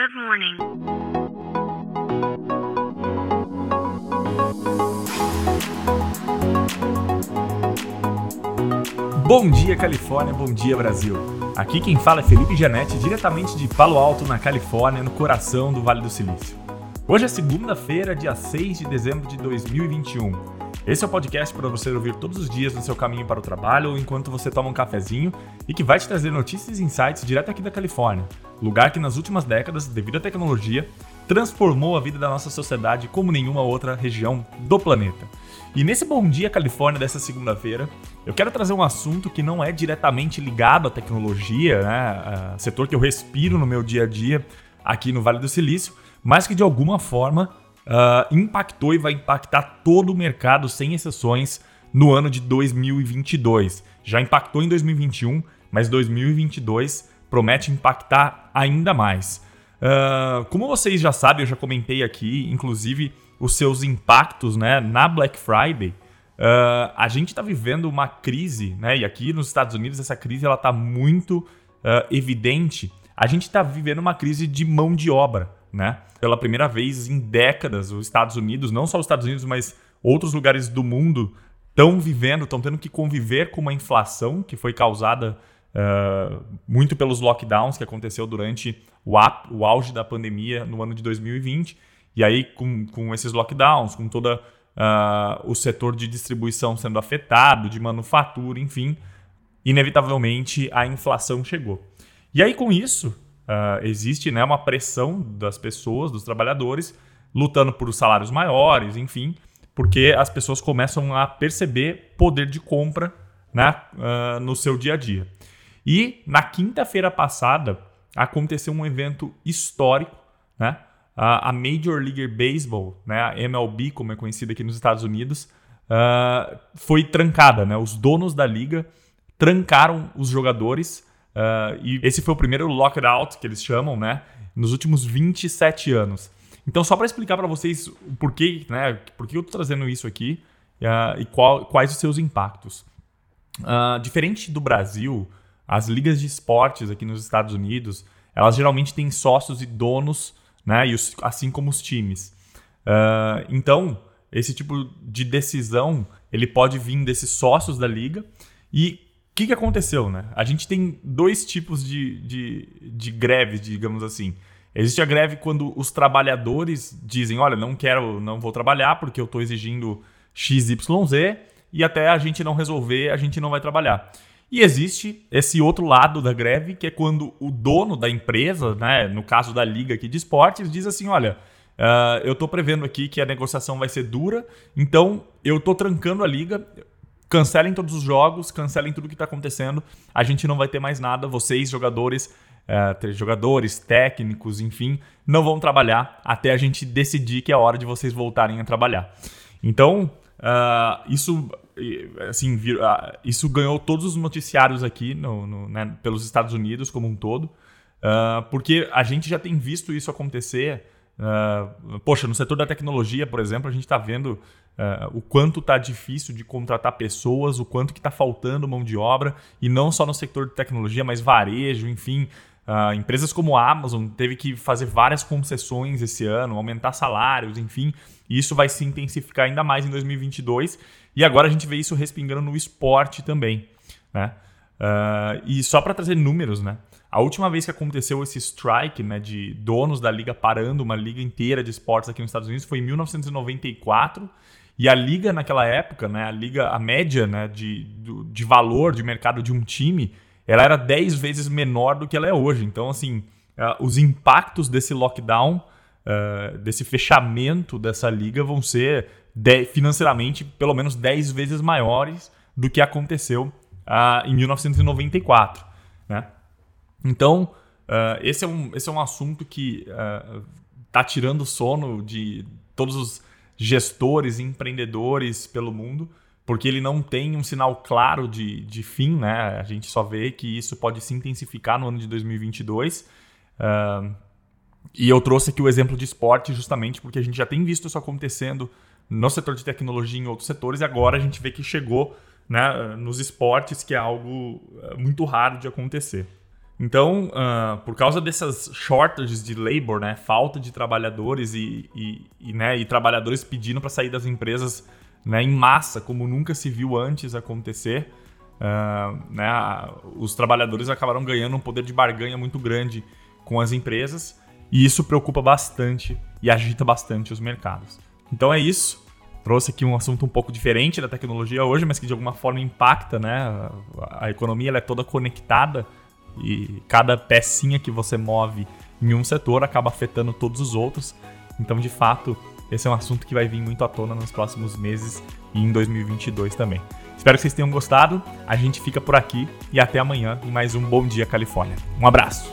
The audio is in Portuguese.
Good morning. Bom dia, Califórnia. Bom dia, Brasil. Aqui quem fala é Felipe Gianetti, diretamente de Palo Alto, na Califórnia, no coração do Vale do Silício. Hoje é segunda-feira, dia 6 de dezembro de 2021. Esse é o podcast para você ouvir todos os dias no seu caminho para o trabalho ou enquanto você toma um cafezinho e que vai te trazer notícias e insights direto aqui da Califórnia, lugar que nas últimas décadas, devido à tecnologia, transformou a vida da nossa sociedade como nenhuma outra região do planeta. E nesse Bom Dia Califórnia dessa segunda-feira, eu quero trazer um assunto que não é diretamente ligado à tecnologia, né? Setor que eu respiro no meu dia a dia aqui no Vale do Silício, mas que de alguma forma impactou e vai impactar todo o mercado, sem exceções, no ano de 2022. Já impactou em 2021, mas 2022 promete impactar ainda mais. Como vocês já sabem, eu já comentei aqui, inclusive, os seus impactos, né, na Black Friday. A gente está vivendo uma crise, né, e aqui nos Estados Unidos essa crise está muito evidente. A gente está vivendo uma crise de mão de obra, né? Pela primeira vez em décadas, os Estados Unidos, não só os Estados Unidos, mas outros lugares do mundo estão tendo que conviver com uma inflação que foi causada muito pelos lockdowns que aconteceu durante o auge da pandemia no ano de 2020. E aí, com esses lockdowns, com todo o setor de distribuição sendo afetado, de manufatura, enfim, inevitavelmente a inflação chegou. E aí, com isso, existe, né, uma pressão das pessoas, dos trabalhadores, lutando por salários maiores, enfim, porque as pessoas começam a perceber poder de compra, né, no seu dia a dia. E na quinta-feira passada aconteceu um evento histórico, né? A Major League Baseball, né, a MLB, como é conhecida aqui nos Estados Unidos, foi trancada, né? Os donos da liga trancaram os jogadores, e esse foi o primeiro lockout, que eles chamam, né, nos últimos 27 anos. Então, só para explicar para vocês o porquê, né, porque eu estou trazendo isso aqui, e quais os seus impactos. Diferente do Brasil, as ligas de esportes aqui nos Estados Unidos, elas geralmente têm sócios e donos, né, e assim como os times. Então, esse tipo de decisão, ele pode vir desses sócios da liga. E o que aconteceu, né? A gente tem dois tipos de greves, digamos assim. Existe a greve quando os trabalhadores dizem: olha, não vou trabalhar porque eu estou exigindo XYZ, e até a gente não resolver, a gente não vai trabalhar. E existe esse outro lado da greve, que é quando o dono da empresa, né, no caso da liga aqui de esportes, diz assim: olha, eu estou prevendo aqui que a negociação vai ser dura, então eu estou trancando a liga, cancelem todos os jogos, cancelem tudo que está acontecendo, a gente não vai ter mais nada, vocês, jogadores, técnicos, enfim, não vão trabalhar até a gente decidir que é hora de vocês voltarem a trabalhar. Então, isso ganhou todos os noticiários aqui né, pelos Estados Unidos como um todo, porque a gente já tem visto isso acontecer. No setor da tecnologia, por exemplo, a gente está vendo o quanto está difícil de contratar pessoas, o quanto que está faltando mão de obra, e não só no setor de tecnologia, mas varejo, enfim. Empresas como a Amazon teve que fazer várias concessões esse ano, aumentar salários, enfim, e isso vai se intensificar ainda mais em 2022, e agora a gente vê isso respingando no esporte também, né? E só para trazer números, né? A última vez que aconteceu esse strike, né, de donos da liga parando uma liga inteira de esportes aqui nos Estados Unidos foi em 1994, e a liga naquela época, né, a média, né, de valor de mercado de um time, ela era 10 vezes menor do que ela é hoje. Então, assim, os impactos desse lockdown, desse fechamento dessa liga, vão ser financeiramente pelo menos 10 vezes maiores do que aconteceu em 1994. Né? Então, esse é um assunto que está tirando o sono de todos os gestores e empreendedores pelo mundo, porque ele não tem um sinal claro de fim, né? A gente só vê que isso pode se intensificar no ano de 2022. E eu trouxe aqui o exemplo de esporte justamente porque a gente já tem visto isso acontecendo no setor de tecnologia e em outros setores, e agora a gente vê que chegou, né, nos esportes, que é algo muito raro de acontecer. Então, por causa dessas shortages de labor, né, falta de trabalhadores e trabalhadores pedindo para sair das empresas, né, em massa, como nunca se viu antes acontecer, os trabalhadores acabaram ganhando um poder de barganha muito grande com as empresas, e isso preocupa bastante e agita bastante os mercados. Então é isso. Trouxe aqui um assunto um pouco diferente da tecnologia hoje, mas que de alguma forma impacta, né? A economia ela é toda conectada, e cada pecinha que você move em um setor acaba afetando todos os outros. Então, de fato, esse é um assunto que vai vir muito à tona nos próximos meses e em 2022 também. Espero que vocês tenham gostado. A gente fica por aqui e até amanhã em mais um Bom Dia Califórnia. Um abraço!